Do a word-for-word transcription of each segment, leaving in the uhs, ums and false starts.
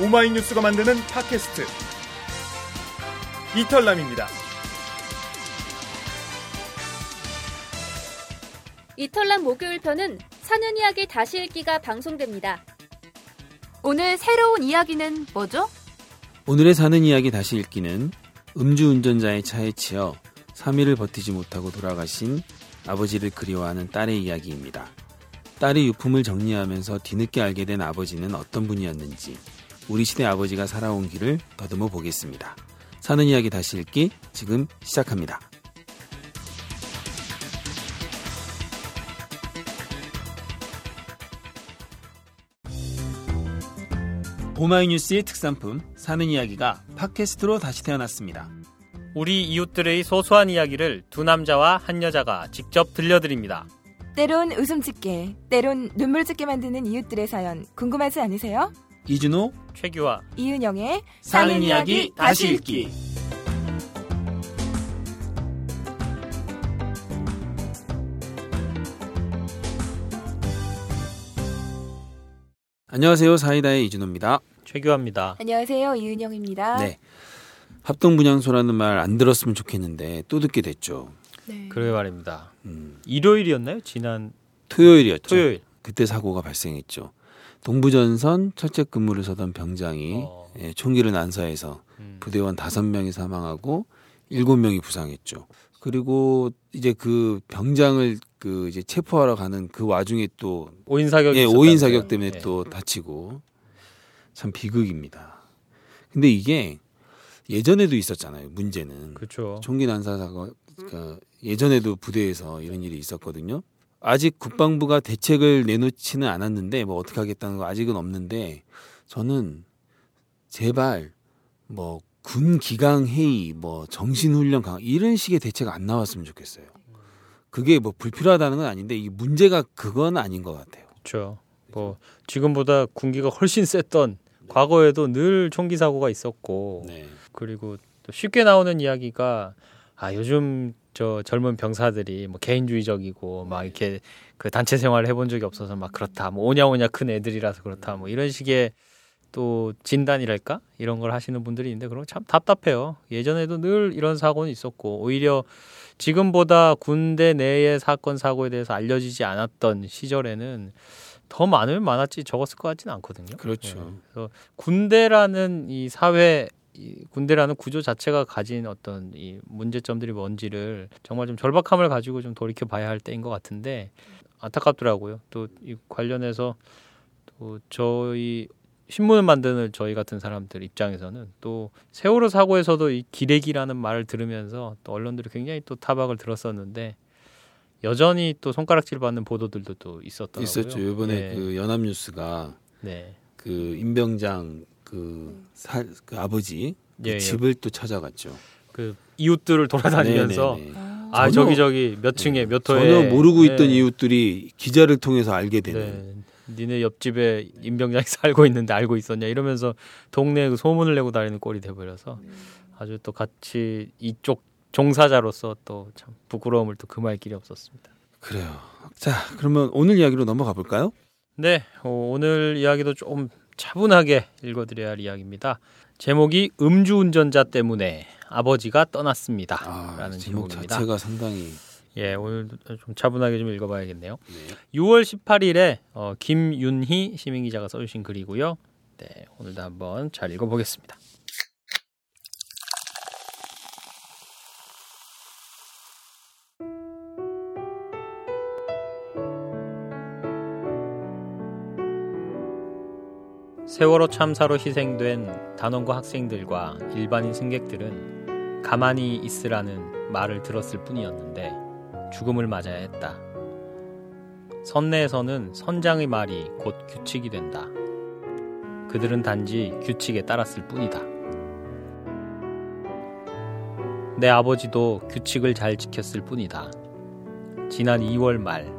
오마이뉴스가 만드는 팟캐스트 이털남입니다. 이털남 목요일 편은 사는 이야기 다시 읽기가 방송됩니다. 오늘 새로운 이야기는 뭐죠? 오늘의 사는 이야기 다시 읽기는 음주운전자의 차에 치여 삼 일을 버티지 못하고 돌아가신 아버지를 그리워하는 딸의 이야기입니다. 딸이 유품을 정리하면서 뒤늦게 알게 된 아버지는 어떤 분이었는지 우리 시대 아버지가 살아온 길을 더듬어 보겠습니다. 사는 이야기 다시 읽기 지금 시작합니다. 오마이뉴스의 특산품 사는 이야기가 팟캐스트로 다시 태어났습니다. 우리 이웃들의 소소한 이야기를 두 남자와 한 여자가 직접 들려드립니다. 때론 웃음 짓게, 때론 눈물 짓게 만드는 이웃들의 사연 궁금하지 않으세요? 이준호, 최규하, 이은영의 사는 이야기 다시 읽기. 안녕하세요. 사이다의 이준호입니다. 최규하입니다. 안녕하세요. 이은영입니다. 네. 합동분향소라는 말 안 들었으면 좋겠는데 또 듣게 됐죠. 네. 그러게 말입니다. 음. 일요일이었나요? 지난 토요일이었죠. 토요일. 그때 사고가 발생했죠. 동부전선 철책 근무를 서던 병장이 어. 예, 총기를 난사해서 음. 부대원 다섯 명이 사망하고 일곱 명이 부상했죠. 그리고 이제 그 병장을 그 이제 체포하러 가는 그 와중에 또 오인 사격 예, 오인 사격 때문에 네. 또 다치고 참 비극입니다. 근데 이게 예전에도 있었잖아요. 문제는 그렇죠. 총기 난사 사고 그러니까 예전에도 부대에서 이런 일이 있었거든요. 아직 국방부가 대책을 내놓지는 않았는데 뭐 어떻게 하겠다는 거 아직은 없는데 저는 제발 뭐 군 기강 회의 뭐 정신 훈련 강화 이런 식의 대책 안 나왔으면 좋겠어요. 그게 뭐 불필요하다는 건 아닌데 이 문제가 그건 아닌 것 같아요. 그렇죠. 뭐 지금보다 군기가 훨씬 셌던 네. 과거에도 늘 총기 사고가 있었고 네. 그리고 또 쉽게 나오는 이야기가 아 요즘 저 젊은 병사들이 뭐 개인주의적이고 막 이렇게 그 단체 생활을 해본 적이 없어서 막 그렇다 뭐 오냐오냐 큰 애들이라서 그렇다 뭐 이런 식의 또 진단이랄까 이런 걸 하시는 분들이 있는데 그런 거 참 답답해요. 예전에도 늘 이런 사고는 있었고 오히려 지금보다 군대 내의 사건 사고에 대해서 알려지지 않았던 시절에는 더 많으면 많았지 적었을 것 같지는 않거든요. 그렇죠. 네. 그래서 군대라는 이 사회 이 군대라는 구조 자체가 가진 어떤 이 문제점들이 뭔지를 정말 좀 절박함을 가지고 좀 돌이켜 봐야 할 때인 것 같은데 안타깝더라고요. 또 이 관련해서 또 저희 신문을 만드는 저희 같은 사람들 입장에서는 또 세월호 사고에서도 이 기레기라는 말을 들으면서 또 언론들이 굉장히 또 타박을 들었었는데 여전히 또 손가락질 받는 보도들도 또 있었더라고요. 있었죠. 이번에 네. 그 연합뉴스가 네. 그 임병장 그, 사, 그 아버지 그 예, 집을 예. 또 찾아갔죠. 그 이웃들을 돌아다니면서 네네네. 아 전혀, 저기 저기 몇 층에 네. 몇 호에 전혀 모르고 네. 있던 이웃들이 기자를 통해서 알게 되는. 네. 니네 옆집에 임병장이 살고 있는데 알고 있었냐 이러면서 동네에 그 소문을 내고 다니는 꼴이 돼버려서 아주 또 같이 이쪽 종사자로서 또 참 부끄러움을 또 금할 길이 없었습니다. 그래요. 자 그러면 오늘 이야기로 넘어가 볼까요? 네 오늘 이야기도 좀 차분하게 읽어드려야 할 이야기입니다. 제목이 음주운전자 때문에 아버지가 떠났습니다. 아, 라는 제목 제목입니다. 자체가 상당히 예 오늘 좀 차분하게 좀 읽어봐야겠네요. 네. 유월 십팔일에 어, 김윤희 시민기자가 써주신 글이고요. 네 오늘도 한번 잘 읽어보겠습니다. 세월호 참사로 희생된 단원고 학생들과 일반인 승객들은 가만히 있으라는 말을 들었을 뿐이었는데 죽음을 맞아야 했다. 선내에서는 선장의 말이 곧 규칙이 된다. 그들은 단지 규칙에 따랐을 뿐이다. 내 아버지도 규칙을 잘 지켰을 뿐이다. 지난 이월 말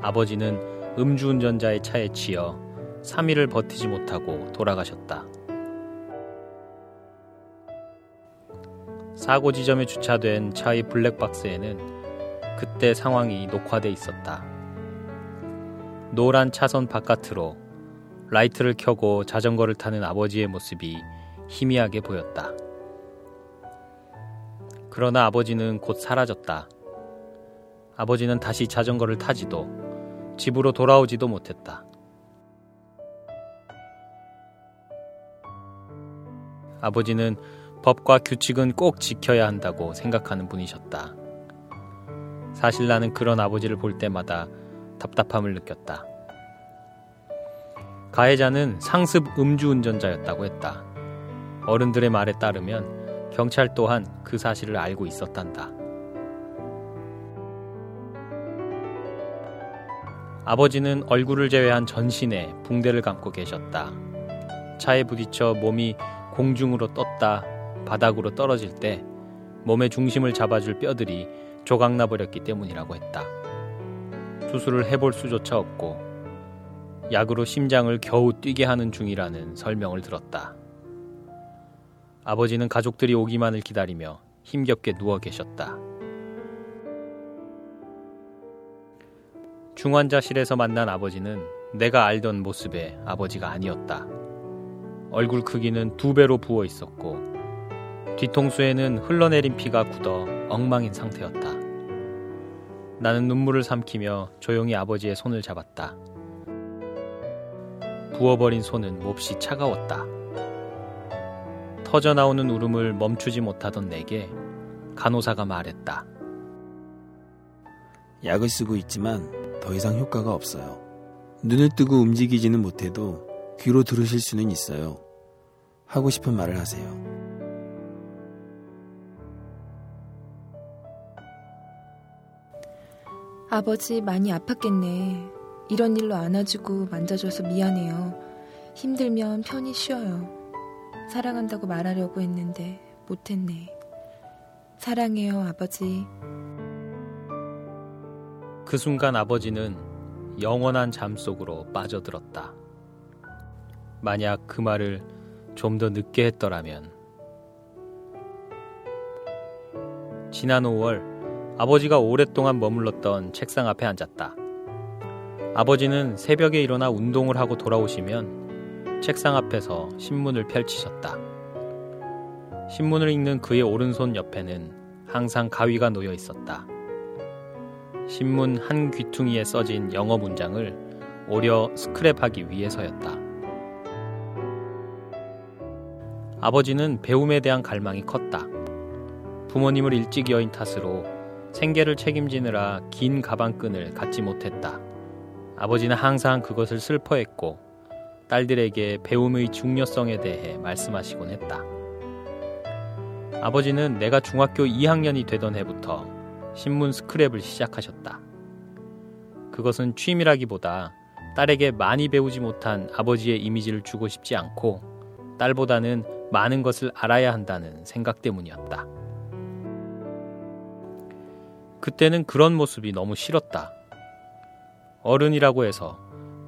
아버지는 음주운전자의 차에 치여 삼 일을 버티지 못하고 돌아가셨다. 사고 지점에 주차된 차의 블랙박스에는 그때 상황이 녹화돼 있었다. 노란 차선 바깥으로 라이트를 켜고 자전거를 타는 아버지의 모습이 희미하게 보였다. 그러나 아버지는 곧 사라졌다. 아버지는 다시 자전거를 타지도 집으로 돌아오지도 못했다. 아버지는 법과 규칙은 꼭 지켜야 한다고 생각하는 분이셨다. 사실 나는 그런 아버지를 볼 때마다 답답함을 느꼈다. 가해자는 상습 음주운전자였다고 했다. 어른들의 말에 따르면 경찰 또한 그 사실을 알고 있었단다. 아버지는 얼굴을 제외한 전신에 붕대를 감고 계셨다. 차에 부딪혀 몸이 공중으로 떴다 바닥으로 떨어질 때 몸의 중심을 잡아줄 뼈들이 조각나버렸기 때문이라고 했다. 수술을 해볼 수조차 없고 약으로 심장을 겨우 뛰게 하는 중이라는 설명을 들었다. 아버지는 가족들이 오기만을 기다리며 힘겹게 누워 계셨다. 중환자실에서 만난 아버지는 내가 알던 모습의 아버지가 아니었다. 얼굴 크기는 두 배로 부어 있었고 뒤통수에는 흘러내린 피가 굳어 엉망인 상태였다. 나는 눈물을 삼키며 조용히 아버지의 손을 잡았다. 부어버린 손은 몹시 차가웠다. 터져나오는 울음을 멈추지 못하던 내게 간호사가 말했다. 약을 쓰고 있지만 더 이상 효과가 없어요. 눈을 뜨고 움직이지는 못해도 귀로 들으실 수는 있어요. 하고 싶은 말을 하세요. 아버지 많이 아팠겠네. 이런 일로 안아주고 만져줘서 미안해요. 힘들면 편히 쉬어요. 사랑한다고 말하려고 했는데 못했네. 사랑해요, 아버지. 그 순간 아버지는 영원한 잠 속으로 빠져들었다. 만약 그 말을 좀 더 늦게 했더라면. 지난 오월 아버지가 오랫동안 머물렀던 책상 앞에 앉았다. 아버지는 새벽에 일어나 운동을 하고 돌아오시면 책상 앞에서 신문을 펼치셨다. 신문을 읽는 그의 오른손 옆에는 항상 가위가 놓여 있었다. 신문 한 귀퉁이에 써진 영어 문장을 오려 스크랩하기 위해서였다. 아버지는 배움에 대한 갈망이 컸다. 부모님을 일찍 여인 탓으로 생계를 책임지느라 긴 가방끈을 갖지 못했다. 아버지는 항상 그것을 슬퍼했고 딸들에게 배움의 중요성에 대해 말씀하시곤 했다. 아버지는 내가 중학교 이 학년이 되던 해부터 신문 스크랩을 시작하셨다. 그것은 취미라기보다 딸에게 많이 배우지 못한 아버지의 이미지를 주고 싶지 않고 딸보다는 많은 것을 알아야 한다는 생각 때문이었다. 그때는 그런 모습이 너무 싫었다. 어른이라고 해서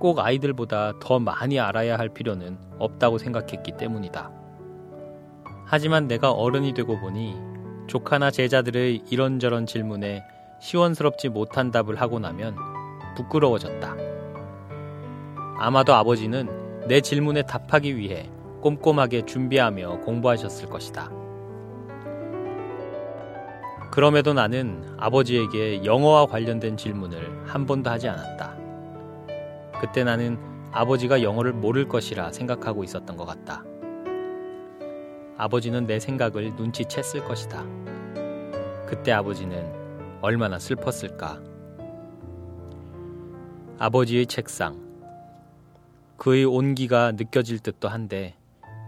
꼭 아이들보다 더 많이 알아야 할 필요는 없다고 생각했기 때문이다. 하지만 내가 어른이 되고 보니 조카나 제자들의 이런저런 질문에 시원스럽지 못한 답을 하고 나면 부끄러워졌다. 아마도 아버지는 내 질문에 답하기 위해 꼼꼼하게 준비하며 공부하셨을 것이다. 그럼에도 나는 아버지에게 영어와 관련된 질문을 한 번도 하지 않았다. 그때 나는 아버지가 영어를 모를 것이라 생각하고 있었던 것 같다. 아버지는 내 생각을 눈치챘을 것이다. 그때 아버지는 얼마나 슬펐을까. 아버지의 책상. 그의 온기가 느껴질 듯도 한데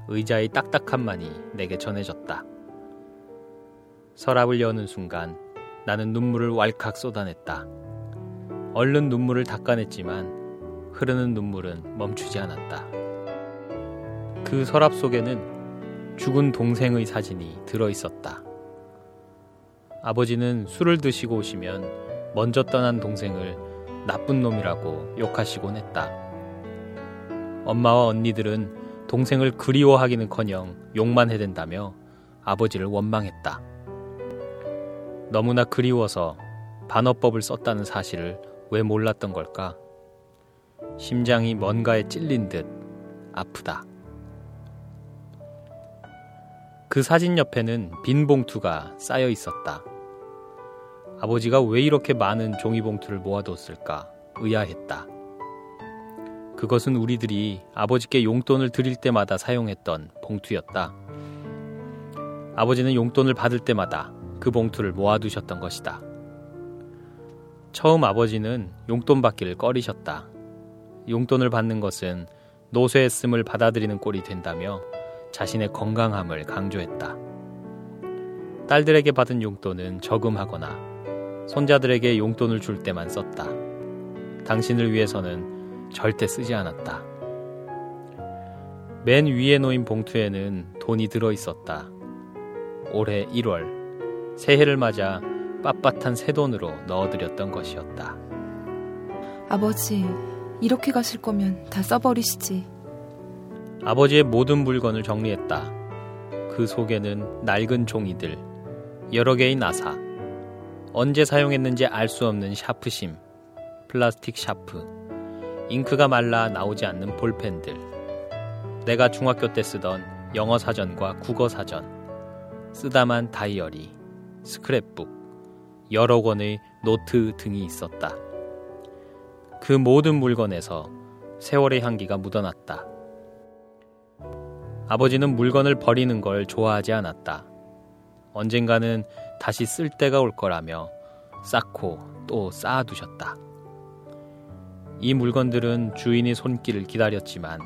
의자의 딱딱함만이 내게 전해졌다. 서랍을 여는 순간 나는 눈물을 왈칵 쏟아냈다. 얼른 눈물을 닦아냈지만 흐르는 눈물은 멈추지 않았다. 그 서랍 속에는 죽은 동생의 사진이 들어있었다. 아버지는 술을 드시고 오시면 먼저 떠난 동생을 나쁜 놈이라고 욕하시곤 했다. 엄마와 언니들은 동생을 그리워하기는커녕 욕만 해댄다며 아버지를 원망했다. 너무나 그리워서 반어법을 썼다는 사실을 왜 몰랐던 걸까? 심장이 뭔가에 찔린 듯 아프다. 그 사진 옆에는 빈 봉투가 쌓여 있었다. 아버지가 왜 이렇게 많은 종이봉투를 모아뒀을까 의아했다. 그것은 우리들이 아버지께 용돈을 드릴 때마다 사용했던 봉투였다. 아버지는 용돈을 받을 때마다 그 봉투를 모아두셨던 것이다. 처음 아버지는 용돈 받기를 꺼리셨다. 용돈을 받는 것은 노쇠했음을 받아들이는 꼴이 된다며 자신의 건강함을 강조했다. 딸들에게 받은 용돈은 저금하거나 손자들에게 용돈을 줄 때만 썼다. 당신을 위해서는 절대 쓰지 않았다. 맨 위에 놓인 봉투에는 돈이 들어있었다. 올해 일월, 새해를 맞아 빳빳한 새돈으로 넣어드렸던 것이었다. 아버지, 이렇게 가실 거면 다 써버리시지. 아버지의 모든 물건을 정리했다. 그 속에는 낡은 종이들, 여러 개의 나사, 언제 사용했는지 알 수 없는 샤프심, 플라스틱 샤프, 잉크가 말라 나오지 않는 볼펜들, 내가 중학교 때 쓰던 영어 사전과 국어 사전, 쓰다만 다이어리, 스크랩북, 여러 권의 노트 등이 있었다. 그 모든 물건에서 세월의 향기가 묻어났다. 아버지는 물건을 버리는 걸 좋아하지 않았다. 언젠가는 다시 쓸 때가 올 거라며 쌓고 또 쌓아두셨다. 이 물건들은 주인의 손길을 기다렸지만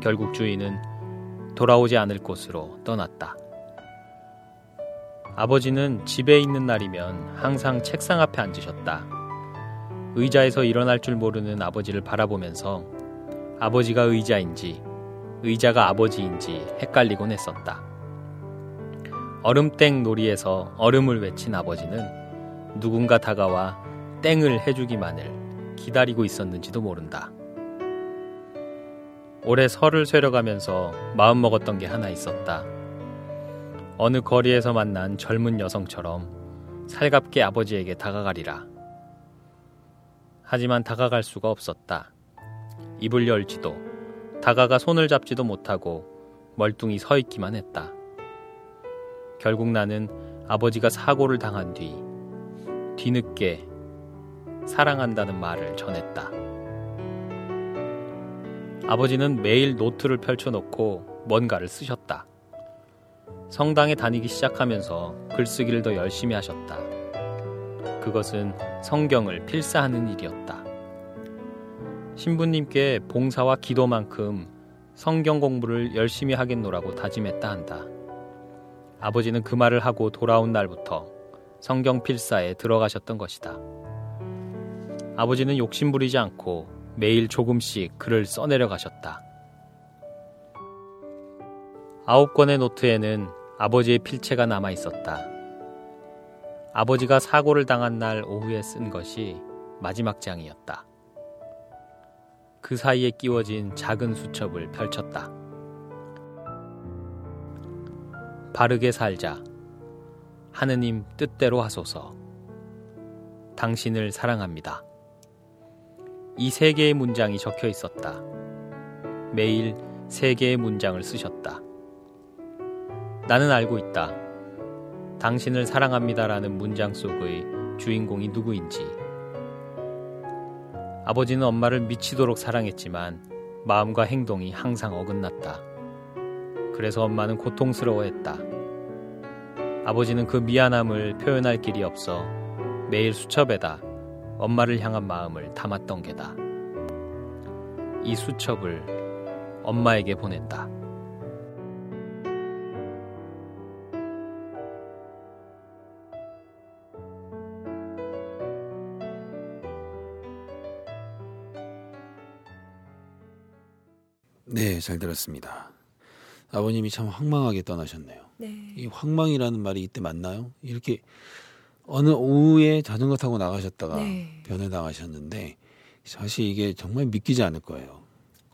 결국 주인은 돌아오지 않을 곳으로 떠났다. 아버지는 집에 있는 날이면 항상 책상 앞에 앉으셨다. 의자에서 일어날 줄 모르는 아버지를 바라보면서 아버지가 의자인지 의자가 아버지인지 헷갈리곤 했었다. 얼음땡 놀이에서 얼음을 외친 아버지는 누군가 다가와 땡을 해주기만을 기다리고 있었는지도 모른다. 올해 설을 쇠려가면서 마음먹었던 게 하나 있었다. 어느 거리에서 만난 젊은 여성처럼 살갑게 아버지에게 다가가리라. 하지만 다가갈 수가 없었다. 입을 열지도 다가가 손을 잡지도 못하고 멀뚱히 서 있기만 했다. 결국 나는 아버지가 사고를 당한 뒤 뒤늦게 사랑한다는 말을 전했다. 아버지는 매일 노트를 펼쳐놓고 뭔가를 쓰셨다. 성당에 다니기 시작하면서 글쓰기를 더 열심히 하셨다. 그것은 성경을 필사하는 일이었다. 신부님께 봉사와 기도만큼 성경 공부를 열심히 하겠노라고 다짐했다 한다. 아버지는 그 말을 하고 돌아온 날부터 성경 필사에 들어가셨던 것이다. 아버지는 욕심부리지 않고 매일 조금씩 글을 써내려 가셨다. 아홉 권의 노트에는 아버지의 필체가 남아있었다. 아버지가 사고를 당한 날 오후에 쓴 것이 마지막 장이었다. 그 사이에 끼워진 작은 수첩을 펼쳤다. 바르게 살자. 하느님 뜻대로 하소서. 당신을 사랑합니다. 이 세 개의 문장이 적혀 있었다. 매일 세 개의 문장을 쓰셨다. 나는 알고 있다. 당신을 사랑합니다라는 문장 속의 주인공이 누구인지. 아버지는 엄마를 미치도록 사랑했지만 마음과 행동이 항상 어긋났다. 그래서 엄마는 고통스러워했다. 아버지는 그 미안함을 표현할 길이 없어 매일 수첩에다 엄마를 향한 마음을 담았던 게다. 이 수첩을 엄마에게 보낸다. 네, 잘 들었습니다. 아버님이 참 황망하게 떠나셨네요. 네. 이 황망이라는 말이 이때 맞나요? 이렇게 어느 오후에 자전거 타고 나가셨다가 네. 변해당하셨는데 사실 이게 정말 믿기지 않을 거예요.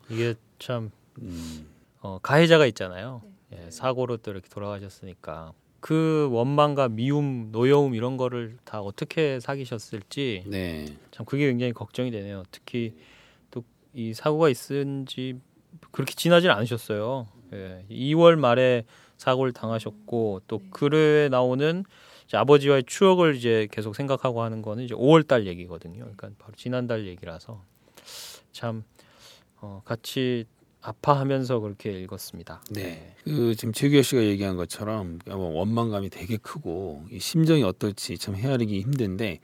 이게 참 음. 어, 가해자가 있잖아요. 네. 예, 사고로 또 이렇게 돌아가셨으니까 그 원망과 미움, 노여움 이런 거를 다 어떻게 사귀셨을지 네. 참 그게 굉장히 걱정이 되네요. 특히 또 이 사고가 있은 지 그렇게 지나질 않으셨어요. 예. 이월 말에 사고를 당하셨고 또 글에 나오는 이제 아버지와의 추억을 이제 계속 생각하고 하는 거는 이제 오월 달 얘기거든요. 그러니까 바로 지난달 얘기라서 참 어, 같이 아파하면서 그렇게 읽었습니다. 네, 그 지금 최규하 씨가 얘기한 것처럼 원망감이 되게 크고 이 심정이 어떨지 참 헤아리기 힘든데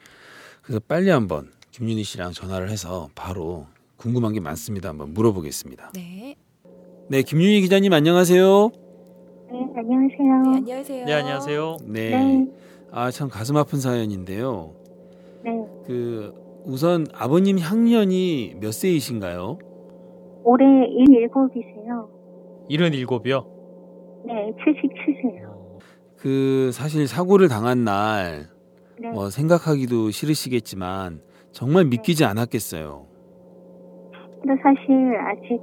그래서 빨리 한번 김윤희 씨랑 전화를 해서 바로 궁금한 게 많습니다. 한번 물어보겠습니다. 네. 네, 김윤희 기자님 안녕하세요. 네, 안녕하세요. 네, 안녕하세요. 네, 안녕하세요. 네. 네. 아, 참 가슴 아픈 사연인데요. 네. 그 우선 아버님 향년이 몇 세이신가요? 올해 일흔일곱이세요. 일흔일곱이요? 네, 칠십칠세요. 그 사실 사고를 당한 날 네. 뭐 생각하기도 싫으시겠지만 정말 믿기지 네. 않았겠어요. 근데 사실 아직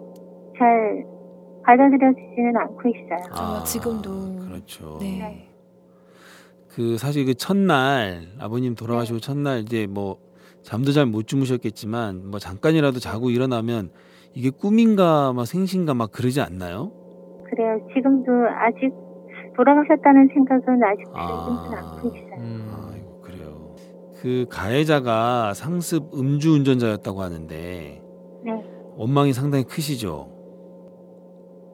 잘 받아들여지지는 않고 있어요. 아, 지금도. 그렇죠. 네. 그 사실 그 첫날 아버님 돌아가시고 네. 첫날 이제 뭐 잠도 잘 못 주무셨겠지만 뭐 잠깐이라도 자고 일어나면 이게 꿈인가 막 생신가 막 그러지 않나요? 그래요. 지금도 아직 돌아가셨다는 생각은 아직 들어오진 않고 있어요. 음, 아이고 그래요. 그 가해자가 상습 음주운전자였다고 하는데 네. 원망이 상당히 크시죠?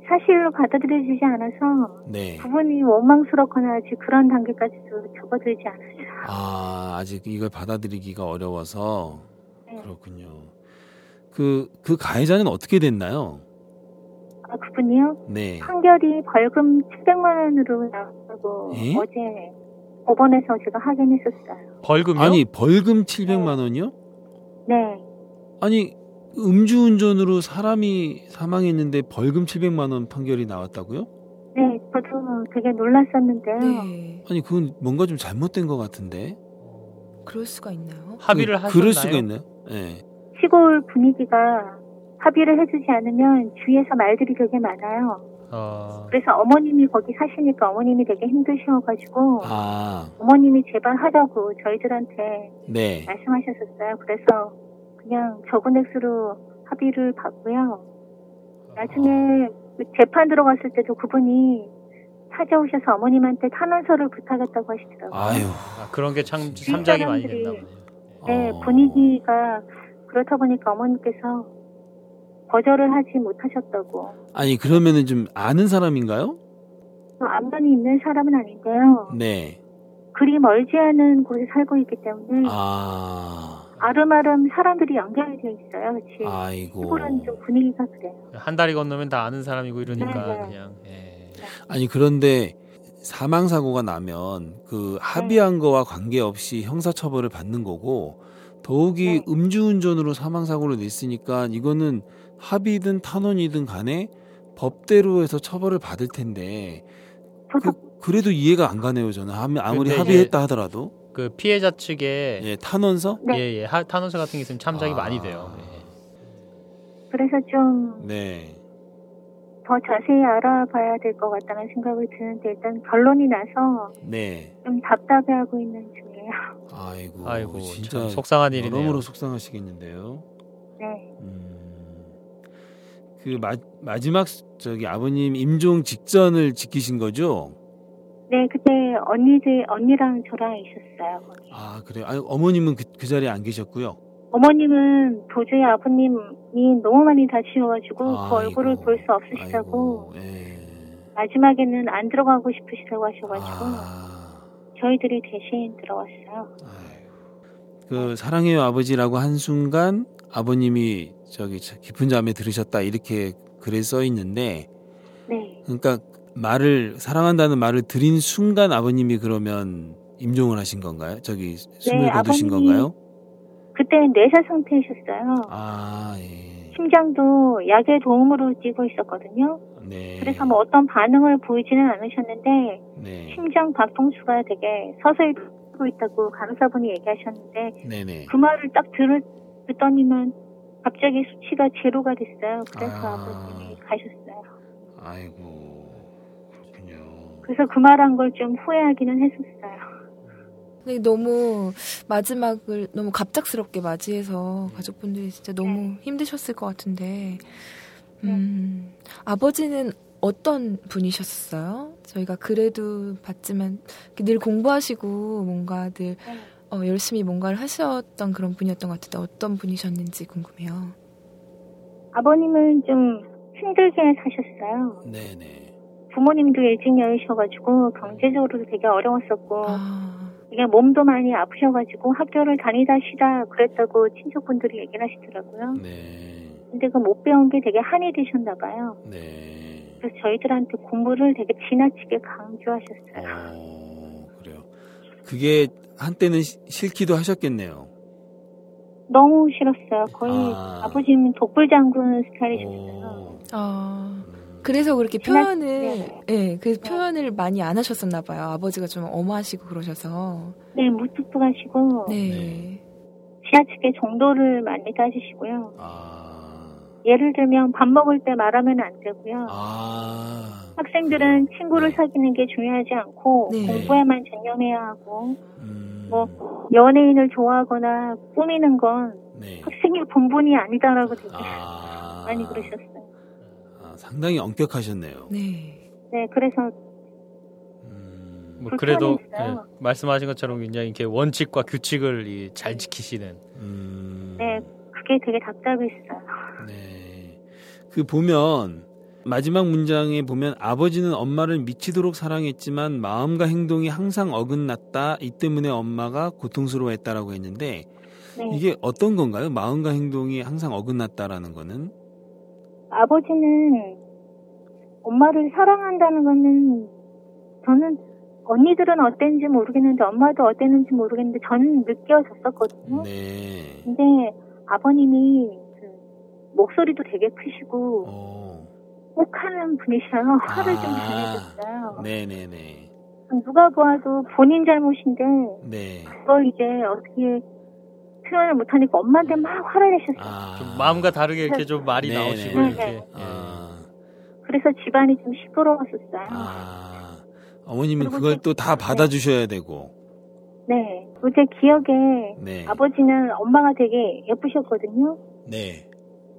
사실로 받아들여지지 않아서 네. 부분이 원망스럽거나 아직 그런 단계까지도 접어들지 않았어요. 아, 아직 이걸 받아들이기가 어려워서 네. 그렇군요. 그, 그 가해자는 어떻게 됐나요? 아, 그분이요? 네. 판결이 벌금 칠백만 원으로 나왔다고 어제 법원에서 제가 확인했었어요. 벌금이요? 아니, 벌금 칠백만 원이요? 네. 아니, 음주운전으로 사람이 사망했는데 벌금 칠백만 원 판결이 나왔다고요? 네, 저도 되게 놀랐었는데요. 네. 아니, 그건 뭔가 좀 잘못된 것 같은데. 그럴 수가 있나요? 합의를 그, 하셨나요? 그럴 수가 있나요? 네. 시골 분위기가 합의를 해주지 않으면 주위에서 말들이 되게 많아요. 어... 그래서 어머님이 거기 사시니까 어머님이 되게 힘드셔가지고 아... 어머님이 제발 하자고 저희들한테 네. 말씀하셨었어요. 그래서 그냥 적은 액수로 합의를 받고요. 나중에 어... 재판 들어갔을 때도 그분이 찾아오셔서 어머님한테 탄원서를 부탁했다고 하시더라고요. 아유, 아, 그런 게 참 상작이 많이 됐나 보네요. 네, 어... 분위기가 그렇다 보니까 어머니께서 거절을 하지 못하셨다고. 아니 그러면은 좀 아는 사람인가요? 안면이 있는 사람은 아닌데요. 네. 그리 멀지 않은 곳에 살고 있기 때문에 아 아름아름 사람들이 연결이 돼 있어요. 그치? 아이고. 시골은 좀 분위기가 그래요. 한 다리 건너면 다 아는 사람이고 이러니까 네. 그냥. 네. 아니 그런데 사망 사고가 나면 그 합의한 네. 거와 관계없이 형사 처벌을 받는 거고. 더욱이 네. 음주운전으로 사망사고를 냈으니까 이거는 합의든 탄원이든 간에 법대로 해서 처벌을 받을 텐데 저도... 그, 그래도 이해가 안 가네요. 저는 아무리 합의했다 하더라도 그 피해자 측에 예, 탄원서? 네. 예, 예, 하, 탄원서 같은 게 있으면 참작이 아... 많이 돼요. 예. 그래서 좀 네. 더 자세히 알아봐야 될 것 같다는 생각이 드는데 일단 결론이 나서 네. 좀 답답해하고 있는 중이에요. 아이고, 아이고 진짜 속상한 일이네요. 너무로 속상하시겠는데요. 네. 음, 그 마, 마지막 저기 아버님 임종 직전을 지키신 거죠? 네, 그때 언니들 언니랑 저랑 있었어요. 거기. 아 그래요? 아니, 어머님은 그, 그 자리에 안 계셨고요. 어머님은 도저히 아버님이 너무 많이 다치셔가지고 아, 그 얼굴을 볼 수 없으시다고 마지막에는 안 들어가고 싶으시다고 하셔가지고 아. 저희들이 대신 들어왔어요. 아이고. 그 사랑해요 아버지라고 한 순간 아버님이 저기 깊은 잠에 들으셨다 이렇게 글에 써 있는데, 네. 그러니까 말을 사랑한다는 말을 드린 순간 아버님이 그러면 임종을 하신 건가요? 저기 숨을 네, 거두신 아버님... 건가요? 그때는 내사 상태이셨어요. 아, 예. 심장도 약의 도움으로 뛰고 있었거든요. 네. 그래서 뭐 어떤 반응을 보이지는 않으셨는데 네. 심장 박동수가 되게 서서히 뛰고 있다고 간호사분이 얘기하셨는데 네네. 그 말을 딱 들, 듣더니만 갑자기 수치가 제로가 됐어요. 그래서 아. 아버님이 가셨어요. 아이고 그렇군요. 그래서 그 말한 걸 좀 후회하기는 했었어요. 너무 마지막을 너무 갑작스럽게 맞이해서 가족분들이 진짜 너무 네. 힘드셨을 것 같은데 음, 아버지는 어떤 분이셨어요? 저희가 그래도 봤지만 늘 공부하시고 뭔가 늘 네. 어, 열심히 뭔가를 하셨던 그런 분이었던 것 같은데 어떤 분이셨는지 궁금해요. 아버님은 좀 힘들게 사셨어요. 네네. 부모님도 일찍 여의셔가지고 경제적으로도 되게 어려웠었고 아... 이게 몸도 많이 아프셔가지고 학교를 다니다시다 그랬다고 친척분들이 얘기를 하시더라고요. 네. 근데 그 못 배운 게 되게 한이 되셨나 봐요. 네. 그래서 저희들한테 공부를 되게 지나치게 강조하셨어요. 오, 그래요. 그게 한때는 시, 싫기도 하셨겠네요. 너무 싫었어요. 거의 아. 아버지는 독불장군 스타일이셨어요. 아, 그래서 그렇게 지나, 표현을, 네, 네 그래서 네. 표현을 많이 안 하셨었나 봐요. 아버지가 좀 엄하시고 그러셔서. 네, 무뚝뚝하시고. 네. 지나치게 정도를 많이 따지시고요. 아. 예를 들면 밥 먹을 때 말하면 안 되고요. 아, 학생들은 그래요. 친구를 네. 사귀는 게 중요하지 않고 네. 공부에만 전념해야 하고 음... 뭐 연예인을 좋아하거나 꾸미는 건 네. 학생의 본분이 아니다라고 되게 아... 많이 그러셨어요. 아, 상당히 엄격하셨네요. 네, 네 그래서 음... 뭐 그래도 네, 말씀하신 것처럼 굉장히 이렇게 원칙과 규칙을 이, 잘 지키시는 음... 네 그게 되게 답답했어요. 네, 그 보면 마지막 문장에 보면 아버지는 엄마를 미치도록 사랑했지만 마음과 행동이 항상 어긋났다. 이 때문에 엄마가 고통스러워했다라고 했는데 네. 이게 어떤 건가요? 마음과 행동이 항상 어긋났다라는 거는? 아버지는 엄마를 사랑한다는 거는 저는 언니들은 어땠는지 모르겠는데 엄마도 어땠는지 모르겠는데 저는 느껴졌었거든요. 네. 근데 아버님이 목소리도 되게 크시고 오. 혹하는 분이셔요. 화를 아. 좀 당해줬어요. 네네네. 누가 보아도 본인 잘못인데 네. 그걸 이제 어떻게 표현을 못하니까 엄마한테 막 화를 내셨어요. 아. 좀 마음과 다르게 이렇게 좀 말이 네네. 나오시고 네네. 이렇게. 아. 그래서 집안이 좀 시끄러웠었어요. 아. 어머님은 그걸 또 다 받아주셔야 되고. 네. 제 기억에 네. 아버지는 엄마가 되게 예쁘셨거든요. 네.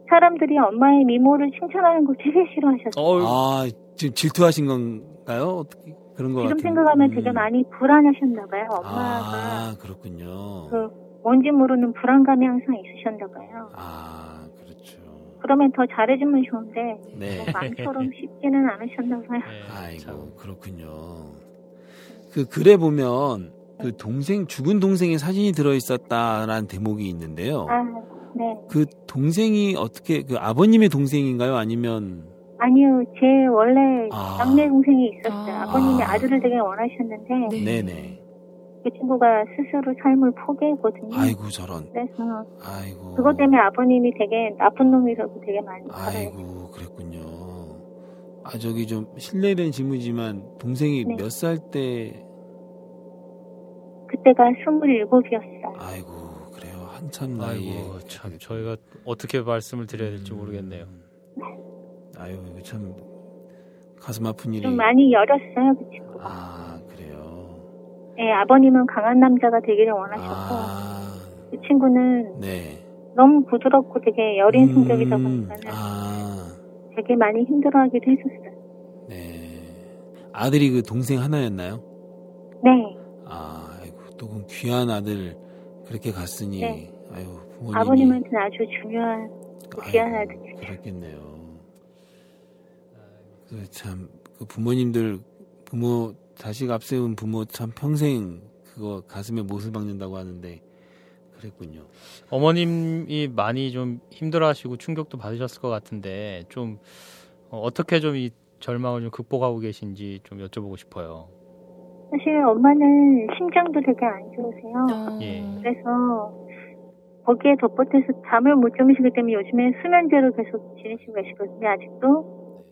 사람들이 엄마의 미모를 칭찬하는 거 되게 싫어하셨어요. 아, 지금 질투하신 건가요? 어떻게 그런 거 같아요. 지금 생각하면 음. 되게 많이 불안하셨나 봐요. 엄마가. 아, 그렇군요. 그 뭔지 모르는 불안감이 항상 있으셨나 봐요. 아, 그렇죠. 그러면 더 잘해주면 좋은데 네. 뭐 마음처럼 쉽지는 않으셨나 봐요. 아이고, 그렇군요. 그 글에 보면 그 동생 죽은 동생의 사진이 들어있었다라는 대목이 있는데요. 아, 네. 그 동생이 어떻게 그 아버님의 동생인가요? 아니면 아니요, 제 원래 아. 막내 동생이 있었어요. 아. 아버님이 아들을 되게 원하셨는데 네. 네네. 그 친구가 스스로 삶을 포기했거든요. 아이고 저런. 그래서 아이고 그것 때문에 아버님이 되게 나쁜 놈이라고 되게 많이. 아이고 그랬군요. 아 저기 좀 실례된 질문이지만 동생이 네. 몇 살 때? 그때가 스물일곱이었어요. 아이고. 한참 나이에 아이고, 참 저희가 어떻게 말씀을 드려야 될지 모르겠네요. 아유 이거 참 가슴 아픈 일이 좀 많이 열었어요 그 친구가. 아 그래요. 네 아버님은 강한 남자가 되기를 원하셨고 아... 그 친구는 네. 너무 부드럽고 되게 여린 음... 성격이다 보니까 아... 되게 많이 힘들어하기도 했었어요. 네 아들이 그 동생 하나였나요? 네. 아 아이고 또 그 귀한 아들. 그렇게 갔으니 네. 아유 부모님이 아버님한테는 아주 중요한 귀한 아들 그렇겠네요. 그 참 그 부모님들 부모 자식 앞세운 부모 참 평생 그거 가슴에 못을 박는다고 하는데 그랬군요. 어머님이 많이 좀 힘들어하시고 충격도 받으셨을 것 같은데 좀 어떻게 좀 이 절망을 좀 극복하고 계신지 좀 여쭤보고 싶어요. 사실 엄마는 심장도 되게 안 좋으세요. 아, 예. 그래서 거기에 덧붙여서 잠을 못 주무시기 때문에 요즘에 수면제로 계속 지내시고 계시거든요. 아직도.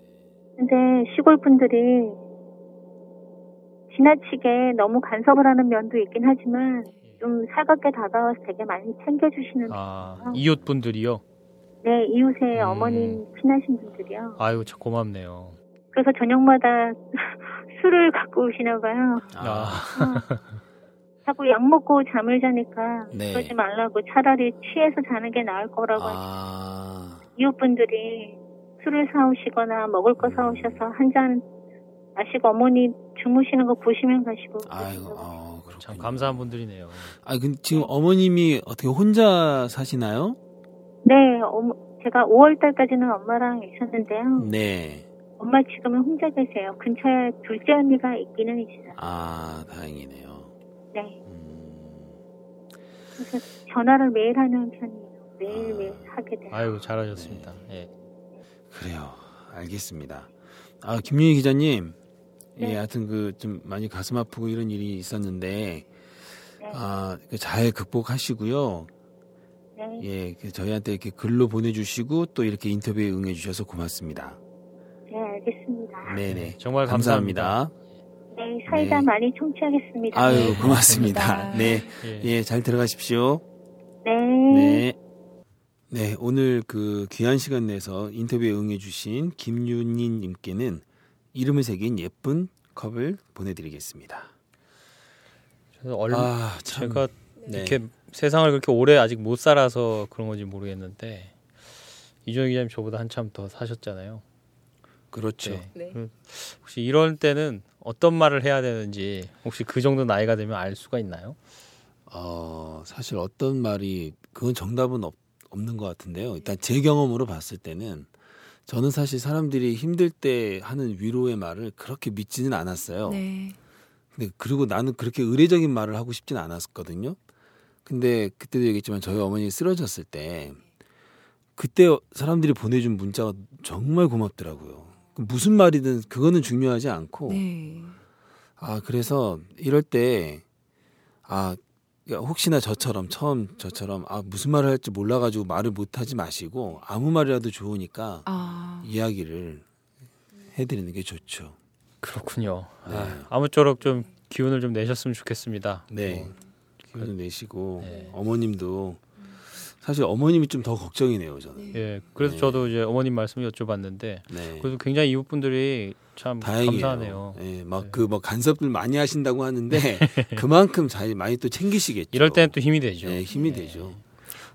근데 시골분들이 지나치게 너무 간섭을 하는 면도 있긴 하지만 좀 살갑게 다가와서 되게 많이 챙겨주시는 아, 이웃분들이요? 네. 이웃의 음. 어머님 친하신 분들이요. 아유 참 고맙네요. 그래서 저녁마다 술을 갖고 오시나 봐요. 아. 어. 자꾸 약 먹고 잠을 자니까 네. 그러지 말라고 차라리 취해서 자는 게 나을 거라고. 아. 이웃분들이 맥주를 사오시거나 먹을 거 사오셔서 한 잔 마시고 어머니 주무시는 거 보시면 가시고. 아이고, 아, 참 감사한 분들이네요. 아, 근데 지금 어머님이 어떻게 혼자 사시나요? 네, 어머, 제가 오월달까지는 엄마랑 있었는데요. 네. 엄마 지금은 혼자 계세요. 근처에 둘째 언니가 있기는 있어요. 아, 다행이네요. 네. 음... 그래서 전화를 매일 하는 편이에요. 매일매일 아... 하게 돼요. 아이고, 잘하셨습니다. 네. 네. 그래요. 알겠습니다. 아, 김윤희 기자님. 네. 예, 하여튼 그 좀 많이 가슴 아프고 이런 일이 있었는데, 네. 아, 잘 극복하시고요. 네. 예, 그 저희한테 이렇게 글로 보내주시고 또 이렇게 인터뷰에 응해주셔서 고맙습니다. 네, 알겠습니다. 네네. 정말 감사합니다. 감사합니다. 네, 사이다 네. 많이 청취하겠습니다. 아유, 고맙습니다. 네. 네. 예, 잘 들어가십시오. 네. 네. 네, 오늘 그 귀한 시간 내서 인터뷰에 응해주신 김윤희님께는 이름을 새긴 예쁜 컵을 보내드리겠습니다. 저는 얼마 아, 제가 네. 이렇게 세상을 그렇게 오래 아직 못 살아서 그런 건지 모르겠는데 이준호 기자님 저보다 한참 더 사셨잖아요. 그렇죠. 네. 네. 혹시 이럴 때는 어떤 말을 해야 되는지 혹시 그 정도 나이가 되면 알 수가 있나요? 어, 사실 어떤 말이 그건 정답은 없, 없는 것 같은데요. 일단 제 경험으로 봤을 때는 저는 사실 사람들이 힘들 때 하는 위로의 말을 그렇게 믿지는 않았어요. 네. 근데 그리고 나는 그렇게 의례적인 말을 하고 싶진 않았거든요. 근데 그때도 얘기했지만 저희 어머니 쓰러졌을 때 그때 사람들이 보내준 문자가 정말 고맙더라고요. 무슨 말이든 그거는 중요하지 않고 네. 아 그래서 이럴 때 아 혹시나 저처럼 처음 저처럼 아 무슨 말을 할지 몰라가지고 말을 못하지 마시고 아무 말이라도 좋으니까 아. 이야기를 해드리는 게 좋죠. 그렇군요. 네. 아, 아무쪼록 좀 기운을 좀 내셨으면 좋겠습니다. 네. 뭐. 기운을 내시고 네. 어머님도 사실 어머님이 좀 더 걱정이네요, 저는. 예, 그래서 네. 저도 이제 어머님 말씀을 여쭤봤는데, 네. 그래서 굉장히 이웃분들이 참 다행이에요. 감사하네요. 예, 막 그 막 네. 그 간섭들 많이 하신다고 하는데 그만큼 잘 많이 또 챙기시겠죠. 이럴 때는 또 힘이 되죠. 네, 힘이 네. 되죠.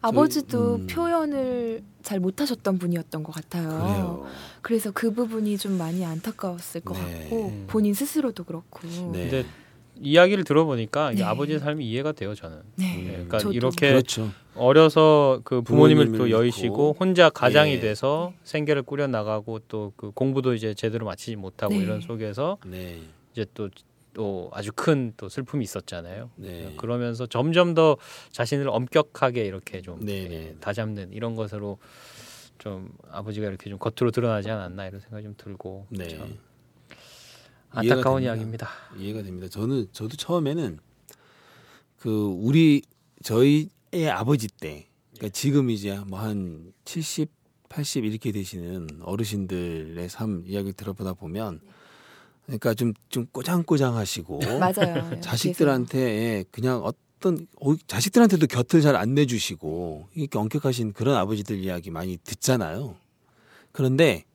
아버지도 저희, 음. 표현을 잘 못하셨던 분이었던 것 같아요. 그래요. 그래서 그 부분이 좀 많이 안타까웠을 것 네. 같고 본인 스스로도 그렇고. 네. 근데 이야기를 들어보니까 네. 아버지의 삶이 이해가 돼요, 저는. 네. 네. 그러니까 저도. 이렇게 그렇죠. 어려서 그 부모님을, 부모님을 또 여의시고 혼자 가장이 네. 돼서 생계를 꾸려 나가고 또 그 공부도 이제 제대로 마치지 못하고 네. 이런 속에서 네. 이제 또 또 아주 큰 또 슬픔이 있었잖아요. 네. 그러면서 점점 더 자신을 엄격하게 이렇게 좀 네. 네. 다잡는 이런 것으로 좀 아버지가 이렇게 좀 겉으로 드러나지 않았나 이런 생각이 좀 들고. 네. 참. 안타까운 이해가 이야기입니다. 이해가 됩니다. 저는 저도 처음에는 그 우리 저희의 아버지 때, 그러니까 예. 지금 이제 뭐 한 칠십, 팔십 이렇게 되시는 어르신들의 삶 이야기를 들어보다 보면, 그러니까 좀 좀 꼬장꼬장하시고, 맞아요. 자식들한테 그냥 어떤 자식들한테도 곁을 잘 안 내주시고 이렇게 엄격하신 그런 아버지들 이야기 많이 듣잖아요. 그런데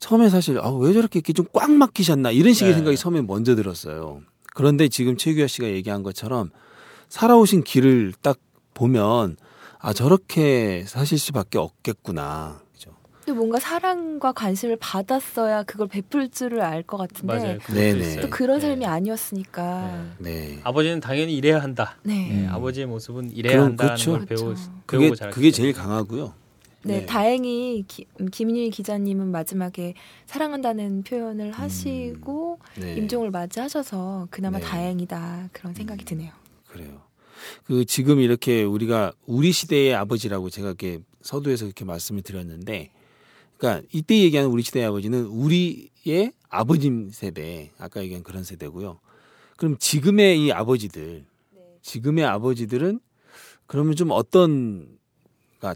처음에 사실 아, 왜 저렇게 이렇게 좀 꽉 막히셨나 이런 식의 네. 생각이 처음에 먼저 들었어요. 그런데 지금 최규하 씨가 얘기한 것처럼 살아오신 길을 딱 보면 아 저렇게 사실 수밖에 없겠구나. 그렇죠? 근데 뭔가 사랑과 관심을 받았어야 그걸 베풀 줄을 알 것 같은데 맞아요. 또 그런 네. 삶이 아니었으니까. 네. 네. 네. 아버지는 당연히 이래야 한다. 네. 네. 아버지의 모습은 이래야 한다는 그렇죠. 걸 배우, 그렇죠. 배우고 그게, 그게 제일 강하고요. 네, 네, 다행히 기, 김윤희 기자님은 마지막에 사랑한다는 표현을 하시고 음, 네. 임종을 맞이하셔서 그나마 네. 다행이다 그런 생각이 음, 드네요. 그래요. 그 지금 이렇게 우리가 우리 시대의 아버지라고 제가 이렇게 서두에서 이렇게 말씀을 드렸는데, 그러니까 이때 얘기하는 우리 시대의 아버지는 우리의 아버님 세대, 아까 얘기한 그런 세대고요. 그럼 지금의 이 아버지들, 네. 지금의 아버지들은 그러면 좀 어떤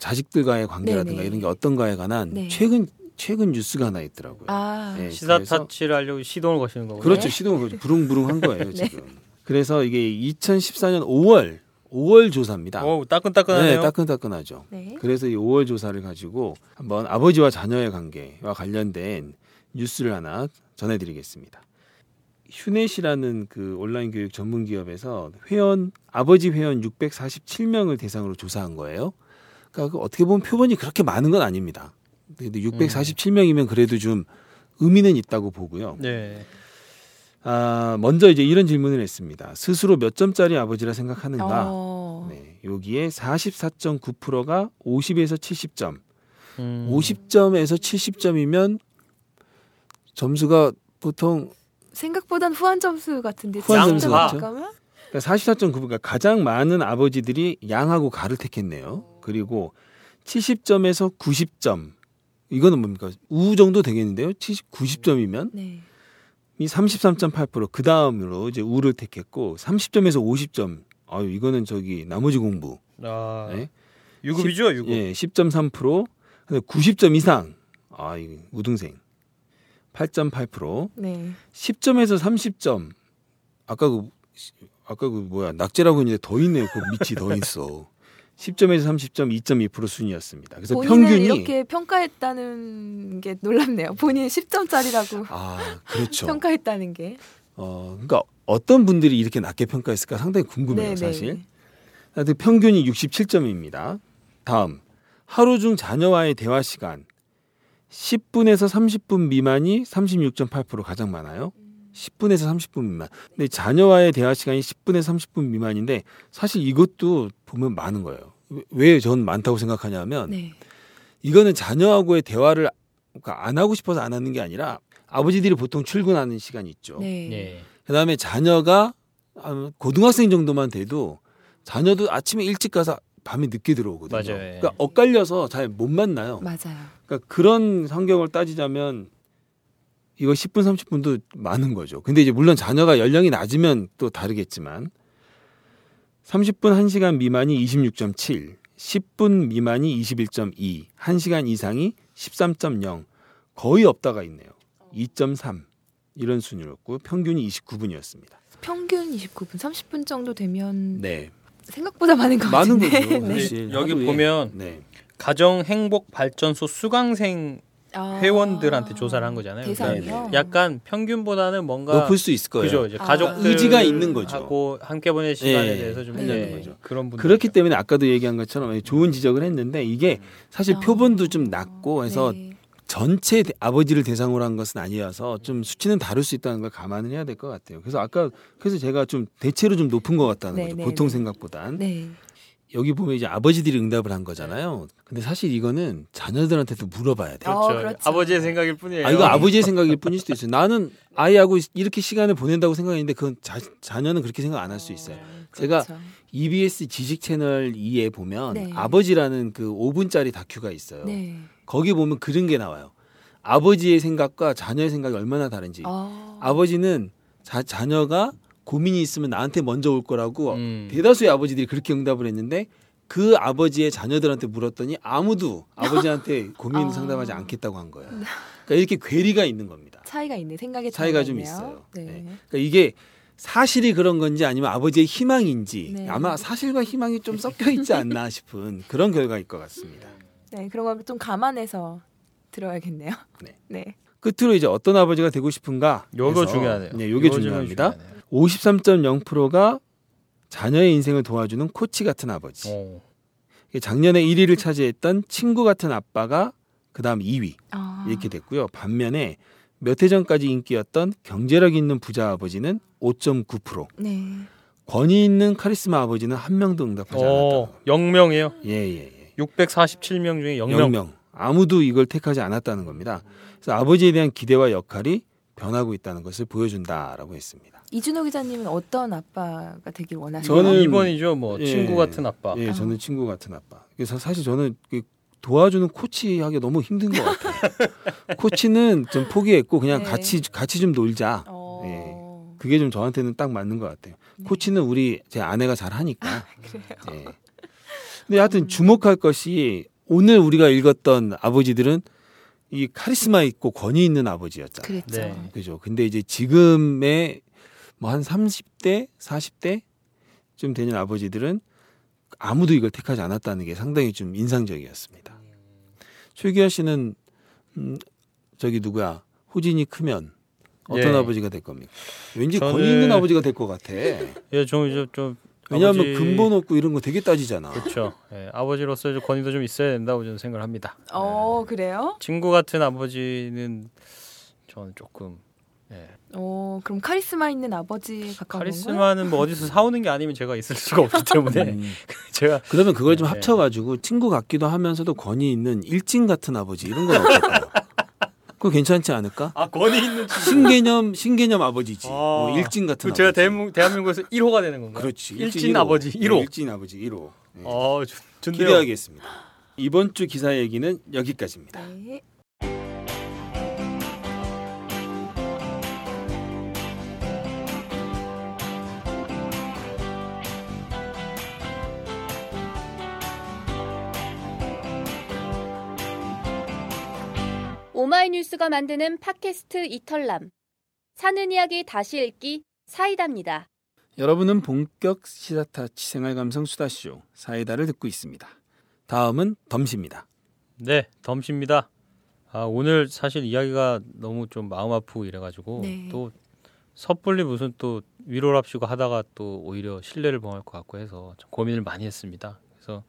자식들과의 관계라든가 네네. 이런 게 어떤가에 관한 네. 최근 최근 뉴스가 하나 있더라고요. 아. 네, 시사 타치를 하려고 시동을 거시는 거고요. 그렇죠. 시동을 부릉부릉한 거예요. 네. 지금. 그래서 이게 이천십사 년 오월 오월 조사입니다. 오, 따끈따끈하네요. 네, 따끈따끈하죠. 네. 그래서 이 오월 조사를 가지고 한번 아버지와 자녀의 관계와 관련된 뉴스를 하나 전해드리겠습니다. 휴넷이라는 그 온라인 교육 전문 기업에서 회원 아버지 회원 육백사십칠 명을 대상으로 조사한 거예요. 그러니까 어떻게 보면 표본이 그렇게 많은 건 아닙니다. 근데 육백사십칠 명이면 그래도 좀 의미는 있다고 보고요. 네. 아, 먼저 이제 이런 질문을 했습니다. 스스로 몇 점짜리 아버지라 생각하는가? 어. 네, 여기에 사십사 점 구 퍼센트가 오십에서 칠십 점. 음. 오십 점에서 칠십 점이면 점수가 보통 생각보단 후한 점수 같은데. 후한 점수 같죠? 그러니까 사십사 점 구 퍼센트, 그러니까 가장 많은 아버지들이 양하고 가를 택했네요. 그리고 칠십 점에서 구십 점. 이거는 뭡니까? 우 정도 되겠는데요. 칠십, 구십 점이면. 네. 이 삼십삼 점 팔 퍼센트, 그 다음으로 이제 우를 택했고, 삼십 점에서 오십 점. 아유, 이거는 저기 나머지 공부. 아. 네. 유급이죠, 유급. 예, 십 점 삼 퍼센트. 구십 점 이상. 아, 이 우등생. 팔 점 팔 퍼센트. 네. 십 점에서 삼십 점. 아까 그 아까 그 뭐야, 낙제라고 이제 더 있네요. 그 밑이 더 있어. 십 점에서 삼십 점, 이 점 이 퍼센트 순이었습니다. 그래서 본인은 평균이 이렇게 평가했다는 게 놀랍네요. 본인 십 점짜리라고 아, 그렇죠. 평가했다는 게. 어, 그러니까 어떤 분들이 이렇게 낮게 평가했을까 상당히 궁금해요, 네네. 사실. 평균이 육십칠 점입니다. 다음, 하루 중 자녀와의 대화 시간 십 분에서 삼십 분 미만이 삼십육 점 팔 퍼센트, 가장 많아요. 십 분에서 삼십 분 미만. 근데 자녀와의 대화 시간이 십 분에서 삼십 분 미만인데 사실 이것도 보면 많은 거예요. 왜 전 많다고 생각하냐면 네. 이거는 자녀하고의 대화를 안 하고 싶어서 안 하는 게 아니라 아버지들이 보통 출근하는 시간이 있죠. 네. 네. 그다음에 자녀가 고등학생 정도만 돼도 자녀도 아침에 일찍 가서 밤에 늦게 들어오거든요. 맞아요. 그러니까 엇갈려서 잘 못 만나요. 맞아요. 그러니까 그런 환경을 따지자면 이거 십 분, 삼십 분도 많은 거죠. 근데 이제 물론 자녀가 연령이 낮으면 또 다르겠지만 삼십 분, 한 시간 미만이 이십육 점 칠, 십 분 미만이 이십일 점 이, 한 시간 이상이 십삼 점 영, 거의 없다가 있네요. 이 점 삼, 이런 순위였고 평균이 이십구 분이었습니다. 평균 이십구 분, 삼십 분 정도 되면 네. 생각보다 많은 것 같은데. 많은 거죠. 네. 사실 여기 하루에. 보면 네. 가정행복발전소 수강생 회원들한테 아~ 조사를 한 거잖아요. 그러니까 약간 평균보다는 뭔가 높을 수 있을 거예요. 그죠? 이제 가족들 아~ 의지가 있는 거죠. 하고 함께 보낸 시간에 네. 대해서 좀 있는 네. 거죠. 그런 분들 그렇기 때문에 아까도 얘기한 것처럼 좋은 지적을 했는데 이게 사실 아~ 표본도 좀 낮고 해서 네. 전체 아버지를 대상으로 한 것은 아니어서 좀 수치는 다를 수 있다는 걸 감안을 해야 될 것 같아요. 그래서 아까 그래서 제가 좀 대체로 좀 높은 것 같다는 네. 거죠. 네. 보통 생각보단. 네. 여기 보면 이제 아버지들이 응답을 한 거잖아요. 근데 사실 이거는 자녀들한테도 물어봐야 돼요. 그렇죠. 어, 그렇죠. 아버지의 생각일 뿐이에요. 아, 이거 아버지의 생각일 뿐일 수도 있어요. 나는 아이하고 이렇게 시간을 보낸다고 생각했는데 그건 자, 자녀는 그렇게 생각 안 할 수 있어요. 어, 제가 그렇죠. 이비에스 지식 채널 이에 보면 네. 아버지라는 그 오 분짜리 다큐가 있어요. 네. 거기 보면 그런 게 나와요. 아버지의 생각과 자녀의 생각이 얼마나 다른지. 어. 아버지는 자, 자녀가 고민이 있으면 나한테 먼저 올 거라고 음. 대다수의 아버지들이 그렇게 응답을 했는데 그 아버지의 자녀들한테 물었더니 아무도 아버지한테 고민 어. 상담하지 않겠다고 한 거예요. 그러니까 이렇게 괴리가 있는 겁니다. 차이가 있네. 생각의 차이가 좀 있네요. 있어요. 네. 네. 그러니까 이게 사실이 그런 건지 아니면 아버지의 희망인지 네. 아마 사실과 희망이 좀 섞여 있지 않나 싶은 그런 결과일 것 같습니다. 네, 그런 걸 좀 감안해서 들어야겠네요. 네. 네. 끝으로 이제 어떤 아버지가 되고 싶은가? 요거 중요하네요. 네, 요게 중요합니다. 중요하네요. 오십삼 점 영 퍼센트가 자녀의 인생을 도와주는 코치 같은 아버지. 오. 작년에 일 위를 차지했던 친구 같은 아빠가 그 다음 이 위 아. 이렇게 됐고요. 반면에 몇 해 전까지 인기였던 경제력 있는 부자 아버지는 오 점 구 퍼센트. 네. 권위 있는 카리스마 아버지는 한 명도 응답하지 않았다. 영 명이에요? 예, 예, 예. 육백사십칠 명 중에 영 명. 영 명. 아무도 이걸 택하지 않았다는 겁니다. 그래서 아버지에 대한 기대와 역할이 변하고 있다는 것을 보여준다라고 했습니다. 이준호 기자님은 어떤 아빠가 되길 원하세요? 저는 이번이죠. 뭐 예, 친구 같은 아빠. 예, 저는 아. 친구 같은 아빠. 그래서 사실 저는 도와주는 코치 하기 너무 힘든 것 같아요. 코치는 좀 포기했고 그냥 네. 같이 같이 좀 놀자. 어... 예, 그게 좀 저한테는 딱 맞는 것 같아요. 네. 코치는 우리 제 아내가 잘 하니까. 아, 그래요. 예. 근데 하여튼 음... 주목할 것이 오늘 우리가 읽었던 아버지들은. 이 카리스마 있고 권위 있는 아버지였잖아요. 그렇죠. 네. 그죠. 근데 이제 지금의 뭐 한 삼십 대, 사십 대 쯤 되는 아버지들은 아무도 이걸 택하지 않았다는 게 상당히 좀 인상적이었습니다. 최규하 씨는 음, 저기 누구야 호진이 크면 어떤 예. 아버지가 될 겁니까? 왠지 저는... 권위 있는 아버지가 될 것 같아. 예, 좀 이제 좀 왜냐하면 아버지... 근본 없고 이런 거 되게 따지잖아. 그렇죠. 네, 아버지로서 권위도 좀 있어야 된다고 저는 생각을 합니다. 어 네. 그래요? 친구 같은 아버지는 저는 조금. 네. 어 그럼 카리스마 있는 아버지 가까운 카리스마는 건가요? 뭐 어디서 사오는 게 아니면 제가 있을 수가 없기 때문에 음. 제가 그러면 그걸 좀 네. 합쳐가지고 친구 같기도 하면서도 권위 있는 일진 같은 아버지 이런 건 어떨까요? 그거 괜찮지 않을까? 아 권위 있는 신개념 신개념 아버지지. 아, 뭐 일진 같은. 제가 아버지. 대한민국에서 일 호가 되는 건가요? 그렇지. 일진 아버지 일 호. 네, 일진 아버지 일 호. 네. 아, 기대하겠습니다. 이번 주 기사 얘기는 여기까지입니다. 네. 오마이뉴스가 만드는 팟캐스트 이털남. 사는 이야기 다시 읽기 사이다입니다. 여러분은 본격 시사타치 생활감성 수다쇼 사이다를 듣고 있습니다. 다음은 덤시입니다. 네, 덤시입니다. 아, 오늘 사실 이야기가 너무 좀 마음 아프고 이래가지고 네. 또 섣불리 무슨 또 위로랍시고 하다가 또 오히려 신뢰를 범할 것 같고 해서 좀 고민을 많이 했습니다. 그래서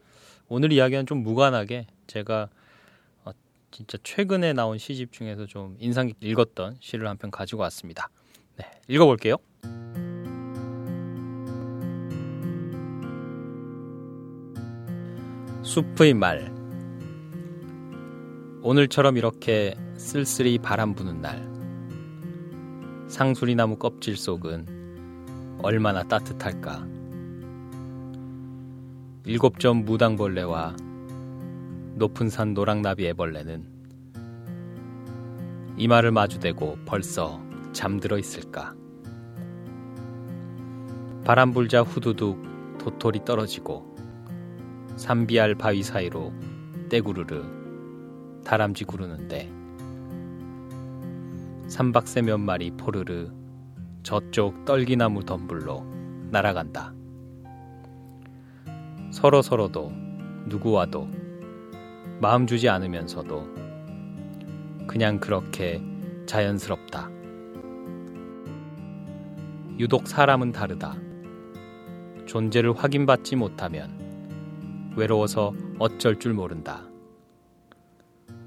오늘 이야기는 좀 무관하게 제가 진짜 최근에 나온 시집 중에서 좀 인상 깊게 읽었던 시를 한 편 가지고 왔습니다. 네, 읽어볼게요. 숲의 말. 오늘처럼 이렇게 쓸쓸히 바람 부는 날, 상수리나무 껍질 속은 얼마나 따뜻할까. 일곱 점 무당벌레와 높은 산 노랑나비 애벌레는 이마를 마주대고 벌써 잠들어 있을까. 바람 불자 후두둑 도토리 떨어지고 산비알 바위 사이로 떼구르르 다람쥐 구르는데 삼박새 몇 마리 포르르 저쪽 떨기나무 덤불로 날아간다. 서로 서로도 누구와도 마음 주지 않으면서도 그냥 그렇게 자연스럽다. 유독 사람은 다르다. 존재를 확인받지 못하면 외로워서 어쩔 줄 모른다.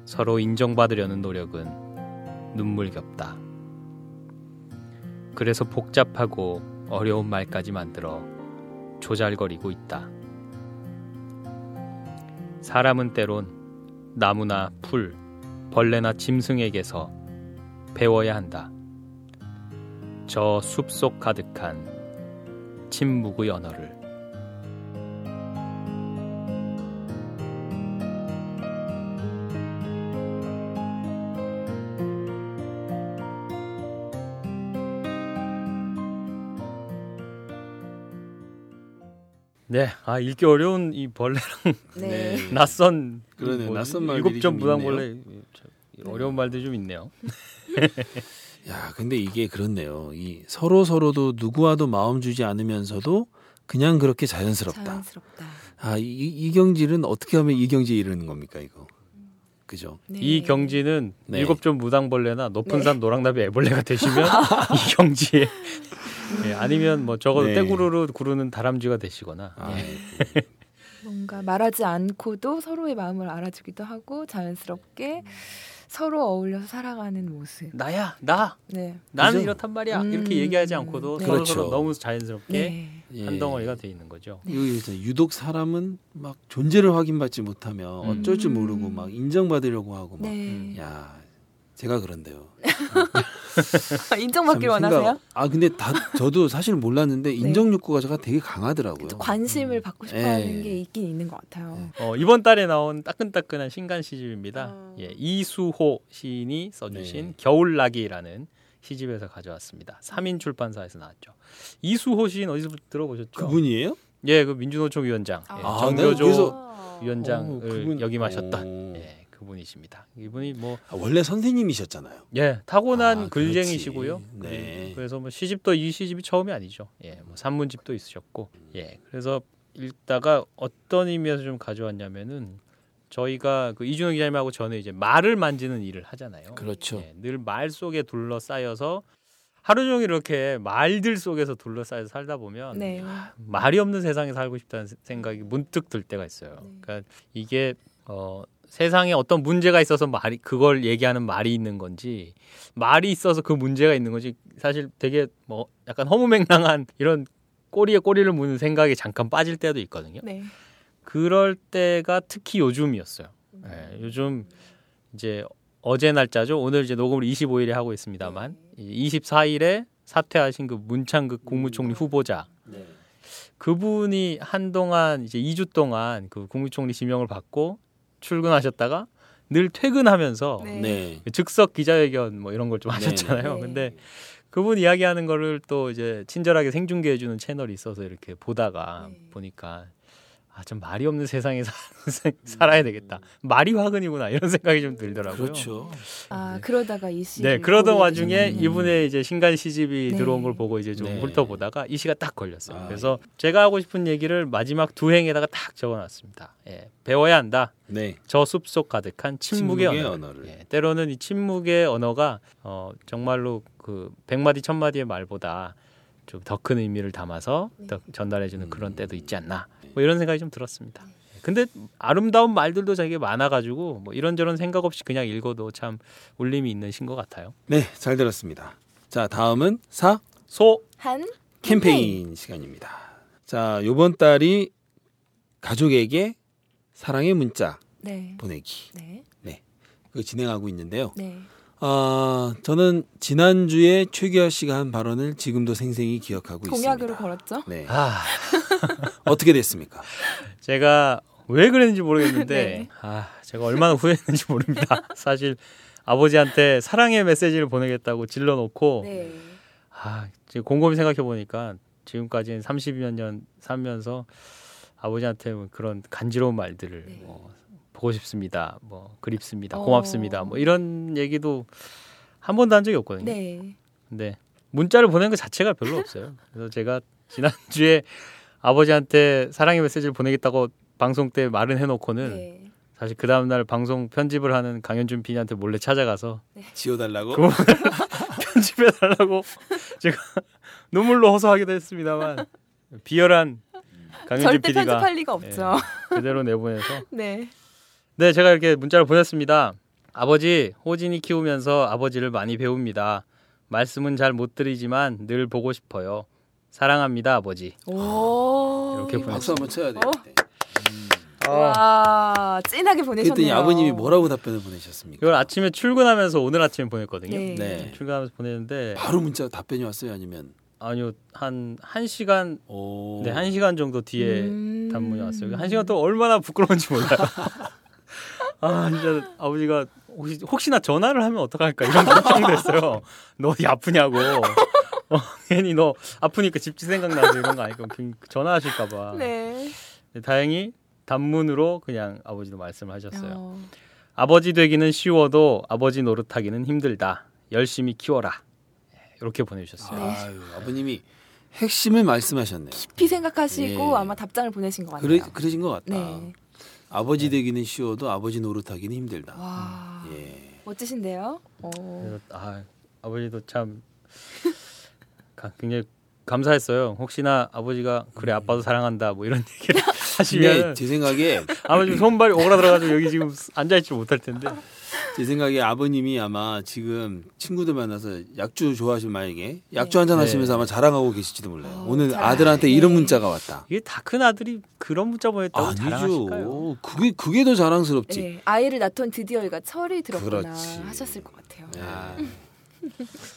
서로 인정받으려는 노력은 눈물겹다. 그래서 복잡하고 어려운 말까지 만들어 조잘거리고 있다. 사람은 때론 나무나 풀, 벌레나 짐승에게서 배워야 한다. 저 숲속 가득한 침묵의 언어를. 네, 아 읽기 어려운 이 벌레랑 네. 낯선 그러네, 뭐, 낯선 말 일곱 점 무당벌레 어려운 말들이 좀 있네요. 야, 근데 이게 그렇네요. 이 서로 서로도 누구와도 마음 주지 않으면서도 그냥 그렇게 자연스럽다. 자연스럽다. 아, 이, 이 경지는 어떻게 하면 이 경지에 이르는 겁니까 이거? 그죠? 네. 이 경지는 네. 일곱 점 무당벌레나 높은 네. 산 노랑나비 애벌레가 되시면 이 경지에. 예, 아니면 뭐 적어도 네. 떼구르르 구르는 다람쥐가 되시거나 아, 예. 뭔가 말하지 않고도 서로의 마음을 알아주기도 하고 자연스럽게 서로 어울려서 살아가는 모습. 나야 나 네. 나는 그죠? 이렇단 말이야 음, 이렇게 얘기하지 않고도 네. 서로 서로 너무 자연스럽게 네. 한 덩어리가 돼 있는 거죠. 네. 유독 사람은 막 존재를 확인받지 못하면 어쩔 줄 모르고 막 인정받으려고 하고 막 네. 야. 제가 그런데요. 인정받길 원하세요? 아 근데 다 저도 사실 몰랐는데 인정 욕구가 제가 되게 강하더라고요. 그쵸, 관심을 음. 받고 싶어하는 네. 게 있긴 있는 것 같아요. 네. 어, 이번 달에 나온 따끈따끈한 신간 시집입니다. 어... 예, 이수호 시인이 써주신 네. 겨울나기라는 시집에서 가져왔습니다. 삼인 출판사에서 나왔죠. 이수호 시인 어디서 들어보셨죠? 그분이에요? 예, 그 민주노총 위원장 아. 예, 정교조 아, 그래서... 위원장을 오, 그분... 역임하셨던. 분이십니다. 이분이 뭐 아, 원래 선생님이셨잖아요. 예, 타고난 아, 글쟁이시고요. 네. 그래서 뭐 시집도 이 시집이 처음이 아니죠. 예, 뭐 산문집도 있으셨고, 예, 그래서 읽다가 어떤 의미에서 좀 가져왔냐면은 저희가 그 이준호 기자님하고 저는 이제 말을 만지는 일을 하잖아요. 그렇죠. 예, 늘 말 속에 둘러싸여서 하루 종일 이렇게 말들 속에서 둘러싸여서 살다 보면 네. 말이 없는 세상에 살고 싶다는 생각이 문득 들 때가 있어요. 네. 그러니까 이게 어, 세상에 어떤 문제가 있어서 말이 그걸 얘기하는 말이 있는 건지 말이 있어서 그 문제가 있는 건지 사실 되게 뭐 약간 허무맹랑한 이런 꼬리에 꼬리를 무는 생각에 잠깐 빠질 때도 있거든요. 네. 그럴 때가 특히 요즘이었어요. 네, 요즘 이제 어제 날짜죠. 오늘 이제 녹음을 이십오일에 하고 있습니다만 이십사일에 사퇴하신 그 문창극 국무총리 후보자 네. 그분이 한동안 이제 이 주 동안 그 국무총리 지명을 받고 출근하셨다가 늘 퇴근하면서 네. 즉석 기자회견 뭐 이런 걸 좀 하셨잖아요. 네. 근데 그분 이야기하는 거를 또 이제 친절하게 생중계해 주는 채널이 있어서 이렇게 보다가 네. 보니까 아, 좀 말이 없는 세상에 사, 살아야 되겠다. 말이 화근이구나 이런 생각이 좀 들더라고요. 그렇죠. 아 그러다가 이 시. 네 그러던 와중에 네. 이분의 이제 신간 시집이 네. 들어온 걸 보고 이제 좀 네. 훑어보다가 이 시가 딱 걸렸어요. 아, 그래서 예. 제가 하고 싶은 얘기를 마지막 두 행에다가 딱 적어놨습니다. 예, 배워야 한다. 네. 저 숲속 가득한 침묵의, 침묵의 언어를. 언어를. 예, 때로는 이 침묵의 언어가 어, 정말로 그 백마디 천마디의 말보다 좀 더 큰 의미를 담아서 더 전달해주는 음. 그런 때도 있지 않나 뭐 이런 생각이 좀 들었습니다. 근데 아름다운 말들도 되게 많아가지고 뭐 이런저런 생각 없이 그냥 읽어도 참 울림이 있는 신 것 같아요. 네, 잘 들었습니다. 자, 다음은 사, 소, 한 캠페인 시간입니다. 자, 이번 달이 가족에게 사랑의 문자 네. 보내기 네, 네. 그거 진행하고 있는데요. 네. 아, 저는 지난주에 최규하 씨가 한 발언을 지금도 생생히 기억하고 있습니다. 공약으로 걸었죠? 네. 아. 어떻게 됐습니까? 제가 왜 그랬는지 모르겠는데 네. 아, 제가 얼마나 후회했는지 모릅니다. 사실 아버지한테 사랑의 메시지를 보내겠다고 질러놓고 네. 아, 지금 곰곰이 생각해보니까 지금까지는 삼십여 년 살면서 아버지한테 그런 간지러운 말들을 네. 뭐 보고 싶습니다. 뭐 그립습니다. 고맙습니다. 뭐 이런 얘기도 한 번도 한 적이 없거든요. 네. 근데 문자를 보낸 것 자체가 별로 없어요. 그래서 제가 지난주에 아버지한테 사랑의 메시지를 보내겠다고 방송 때 말은 해놓고는 네. 사실 그 다음날 방송 편집을 하는 강현준 피디한테 몰래 찾아가서 네. 지워달라고? 편집해달라고 제가 눈물로 호소하기도 했습니다만 비열한 강현준 절대 피디가 절대 편집할 리가 없죠. 네, 그대로 내보내서 네. 네, 제가 이렇게 문자를 보냈습니다. 아버지, 호진이 키우면서 아버지를 많이 배웁니다. 말씀은 잘 못 드리지만 늘 보고 싶어요. 사랑합니다, 아버지. 오~ 이렇게 보냈습니다. 박수 한번 쳐야 돼요. 음. 와, 찐하게 보내셨네요. 그랬더니 아버님이 뭐라고 답변을 보내셨습니까? 이걸 아침에 출근하면서 오늘 아침에 보냈거든요. 네. 네. 출근하면서 보냈는데 바로 문자 답변이 왔어요, 아니면? 아니요, 한 한 시간, 네, 한 시간 정도 뒤에 음~ 답문이 왔어요. 한 시간 동안 얼마나 부끄러운지 몰라요. 아, 진짜 아버지가 혹시, 혹시나 전화를 하면 어떡할까 이런 걱정도 했어요. 너 어디 아프냐고. 어, 괜히 너 아프니까 집지 생각나서 이런 거 아니까 전화하실까 봐. 네. 네, 다행히 단문으로 그냥 아버지도 말씀을 하셨어요. 어... 아버지 되기는 쉬워도 아버지 노릇하기는 힘들다. 열심히 키워라. 이렇게 보내주셨어요. 네. 아유, 아버님이 핵심을 말씀하셨네요. 깊이 생각하시고 네. 아마 답장을 보내신 것 같아요. 그러, 그러신 것 같다. 네. 아버지 네. 되기는 쉬워도 아버지 노릇하기는 힘들다. 와, 예. 멋지신데요? 오. 아, 아버지도 참 굉장히 감사했어요. 혹시나 아버지가 그래 아빠도 사랑한다 뭐 이런 얘기를 하시면 제 생각에 아마 지금 손발이 오그라들어가지고 여기 지금 앉아있지 못할 텐데 제 생각에 아버님이 아마 지금 친구들 만나서 약주 좋아하시면 만약에 약주 네. 한잔 하시면서 네. 아마 자랑하고 계실지도 몰라요. 오, 오늘 잘. 아들한테 이런 문자가 왔다. 이게 다 큰 아들이 그런 문자 보냈다고 아니죠. 자랑하실까요? 그게 그게 더 자랑스럽지. 네. 아이를 낳던 드디어 얘가 철이 들었구나 그렇지. 하셨을 것 같아요.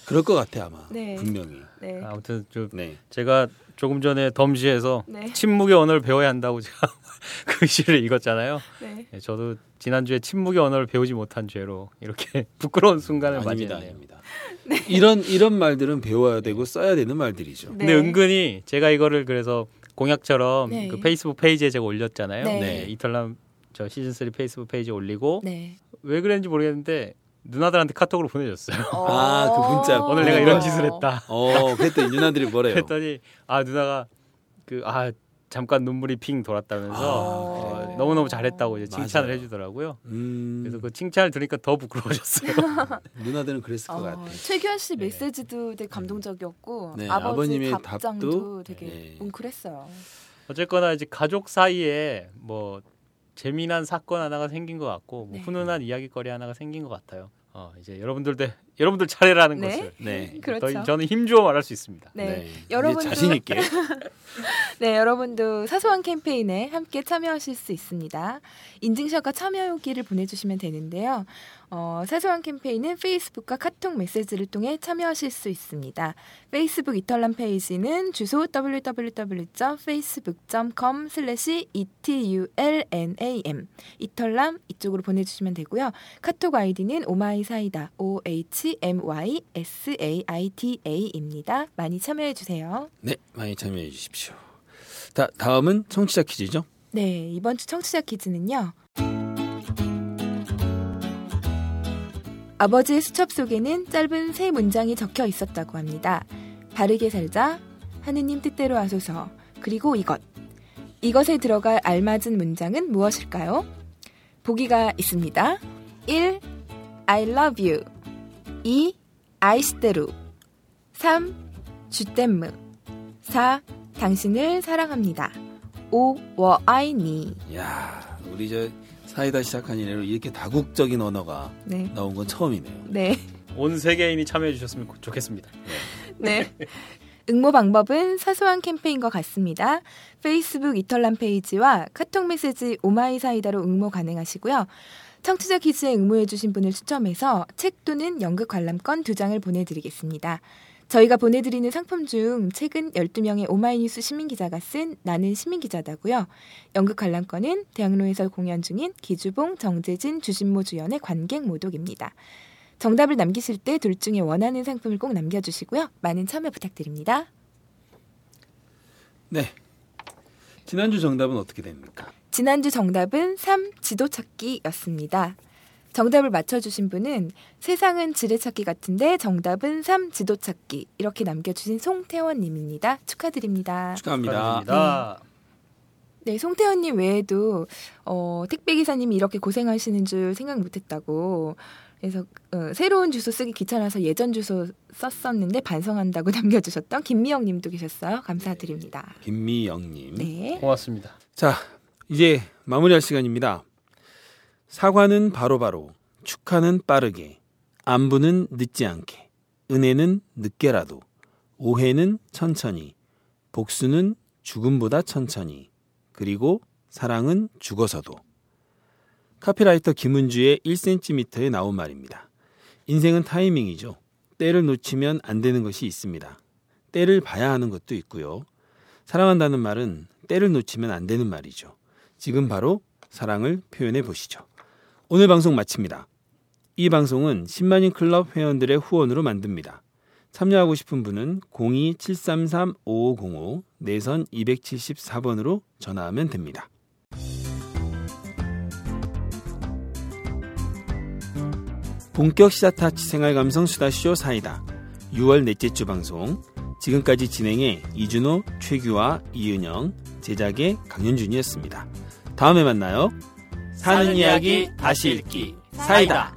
그럴 것 같아 아마 네. 분명히. 네. 아무튼 좀 네. 제가 조금 전에 덤시에서 네. 침묵의 언어를 배워야 한다고 제가 그 시를 읽었잖아요. 네. 네, 저도 지난주에 침묵의 언어를 배우지 못한 죄로 이렇게 부끄러운 순간을 맞이했네요. 아닙니다. 네. 이런 이런 말들은 배워야 되고 써야 되는 말들이죠. 네. 근데 은근히 제가 이거를 그래서 공약처럼 네. 그 페이스북 페이지에 제가 올렸잖아요. 네. 네. 이털남 저 시즌 쓰리 페이스북 페이지에 올리고 네. 왜 그랬는지 모르겠는데 누나들한테 카톡으로 보내줬어요. 아, 그 문자. 오늘 내가 이런 짓을 했다. 어, 그랬더니 누나들이 뭐래요? 그랬더니 아, 누나가 그 아 잠깐 눈물이 핑 돌았다면서 아, 어, 너무너무 잘했다고 이제 칭찬을 맞아요. 해주더라고요. 음... 그래서 그 칭찬을 들으니까 더 부끄러워졌어요. 누나들은 그랬을 어, 것 같아요. 최규하 씨 네. 메시지도 되게 감동적이었고 네, 아버지 답장도 답도? 되게 네. 뭉클했어요. 어쨌거나 이제 가족 사이에 뭐 재미난 사건 하나가 생긴 것 같고 뭐 네. 훈훈한 이야기거리 하나가 생긴 것 같아요. 어 이제 여러분들도 여러분들 차례라는 네? 것을 네 그렇죠. 저는 힘주어 말할 수 있습니다. 네, 네. 여러분도 자신 있게 네 여러분도 사소한 캠페인에 함께 참여하실 수 있습니다. 인증샷과 참여 후기를 보내주시면 되는데요. 어, 사소한 캠페인은 페이스북과 카톡 메시지를 통해 참여하실 수 있습니다. 페이스북 이털남 페이지는 주소 더블유 더블유 더블유 점 페이스북 점 컴 슬래시 이틀남 이털남 이쪽으로 보내주시면 되고요. 카톡 아이디는 오마이사이다 오 에이치 엠 와이 에스 에이 아이 디 에이입니다. 많이 참여해주세요. 네, 많이 참여해주십시오. 다, 다음은 청취자 퀴즈죠? 네, 이번 주 청취자 퀴즈는요. 아버지의 수첩 속에는 짧은 세 문장이 적혀 있었다고 합니다. 바르게 살자, 하느님 뜻대로 하소서, 그리고 이것. 이것에 들어갈 알맞은 문장은 무엇일까요? 보기가 있습니다. 일. I love you. 이. 아이시대루. 삼. 주댐무. 사. 당신을 사랑합니다. 오. 워아이니. 야, 우리 저 사이다 시작한 이래로 이렇게 다국적인 언어가 네. 나온 건 처음이네요. 네. 온 세계인이 참여해 주셨으면 좋겠습니다. 네. 네. 응모 방법은 사소한 캠페인과 같습니다. 페이스북 이털남 페이지와 카톡 메시지 오마이사이다로 응모 가능하시고요. 청취자 퀴즈에 응모해주신 분을 추첨해서 책 또는 연극 관람권 두 장을 보내드리겠습니다. 저희가 보내드리는 상품 중 책은 열두 명의 오마이뉴스 시민기자가 쓴 나는 시민기자다고요. 연극 관람권은 대학로에서 공연 중인 기주봉, 정재진, 주진모 주연의 관객 모독입니다. 정답을 남기실 때 둘 중에 원하는 상품을 꼭 남겨주시고요. 많은 참여 부탁드립니다. 네. 지난주 정답은 어떻게 됩니까? 지난주 정답은 삼. 지도찾기였습니다. 정답을 맞춰주신 분은 세상은 지뢰찾기 같은데 정답은 삼. 지도찾기 이렇게 남겨주신 송태원님입니다. 축하드립니다. 축하합니다. 축하드립니다. 네, 네 송태원님 외에도 어, 택배기사님이 이렇게 고생하시는 줄 생각 못했다고 그래서 어, 새로운 주소 쓰기 귀찮아서 예전 주소 썼었는데 반성한다고 남겨주셨던 김미영님도 계셨어요. 감사드립니다. 네, 김미영님 네. 고맙습니다. 자. 이제 마무리할 시간입니다. 사과는 바로바로, 축하는 빠르게, 안부는 늦지 않게, 은혜는 늦게라도, 오해는 천천히, 복수는 죽음보다 천천히, 그리고 사랑은 죽어서도. 카피라이터 김은주의 일 센티미터에 나온 말입니다. 인생은 타이밍이죠. 때를 놓치면 안 되는 것이 있습니다. 때를 봐야 하는 것도 있고요. 사랑한다는 말은 때를 놓치면 안 되는 말이죠. 지금 바로 사랑을 표현해 보시죠. 오늘 방송 마칩니다. 이 방송은 십만인 클럽 회원들의 후원으로 만듭니다. 참여하고 싶은 분은 공이 칠삼삼 오오공오 내선 이백칠십사 번으로 전화하면 됩니다. 본격 시사타치 생활감성 수다쇼 사이다 유월 넷째 주 방송 지금까지 진행해 이준호, 최규하, 이은영, 제작의 강현준이었습니다. 다음에 만나요. 사는 이야기 다시 읽기 사이다.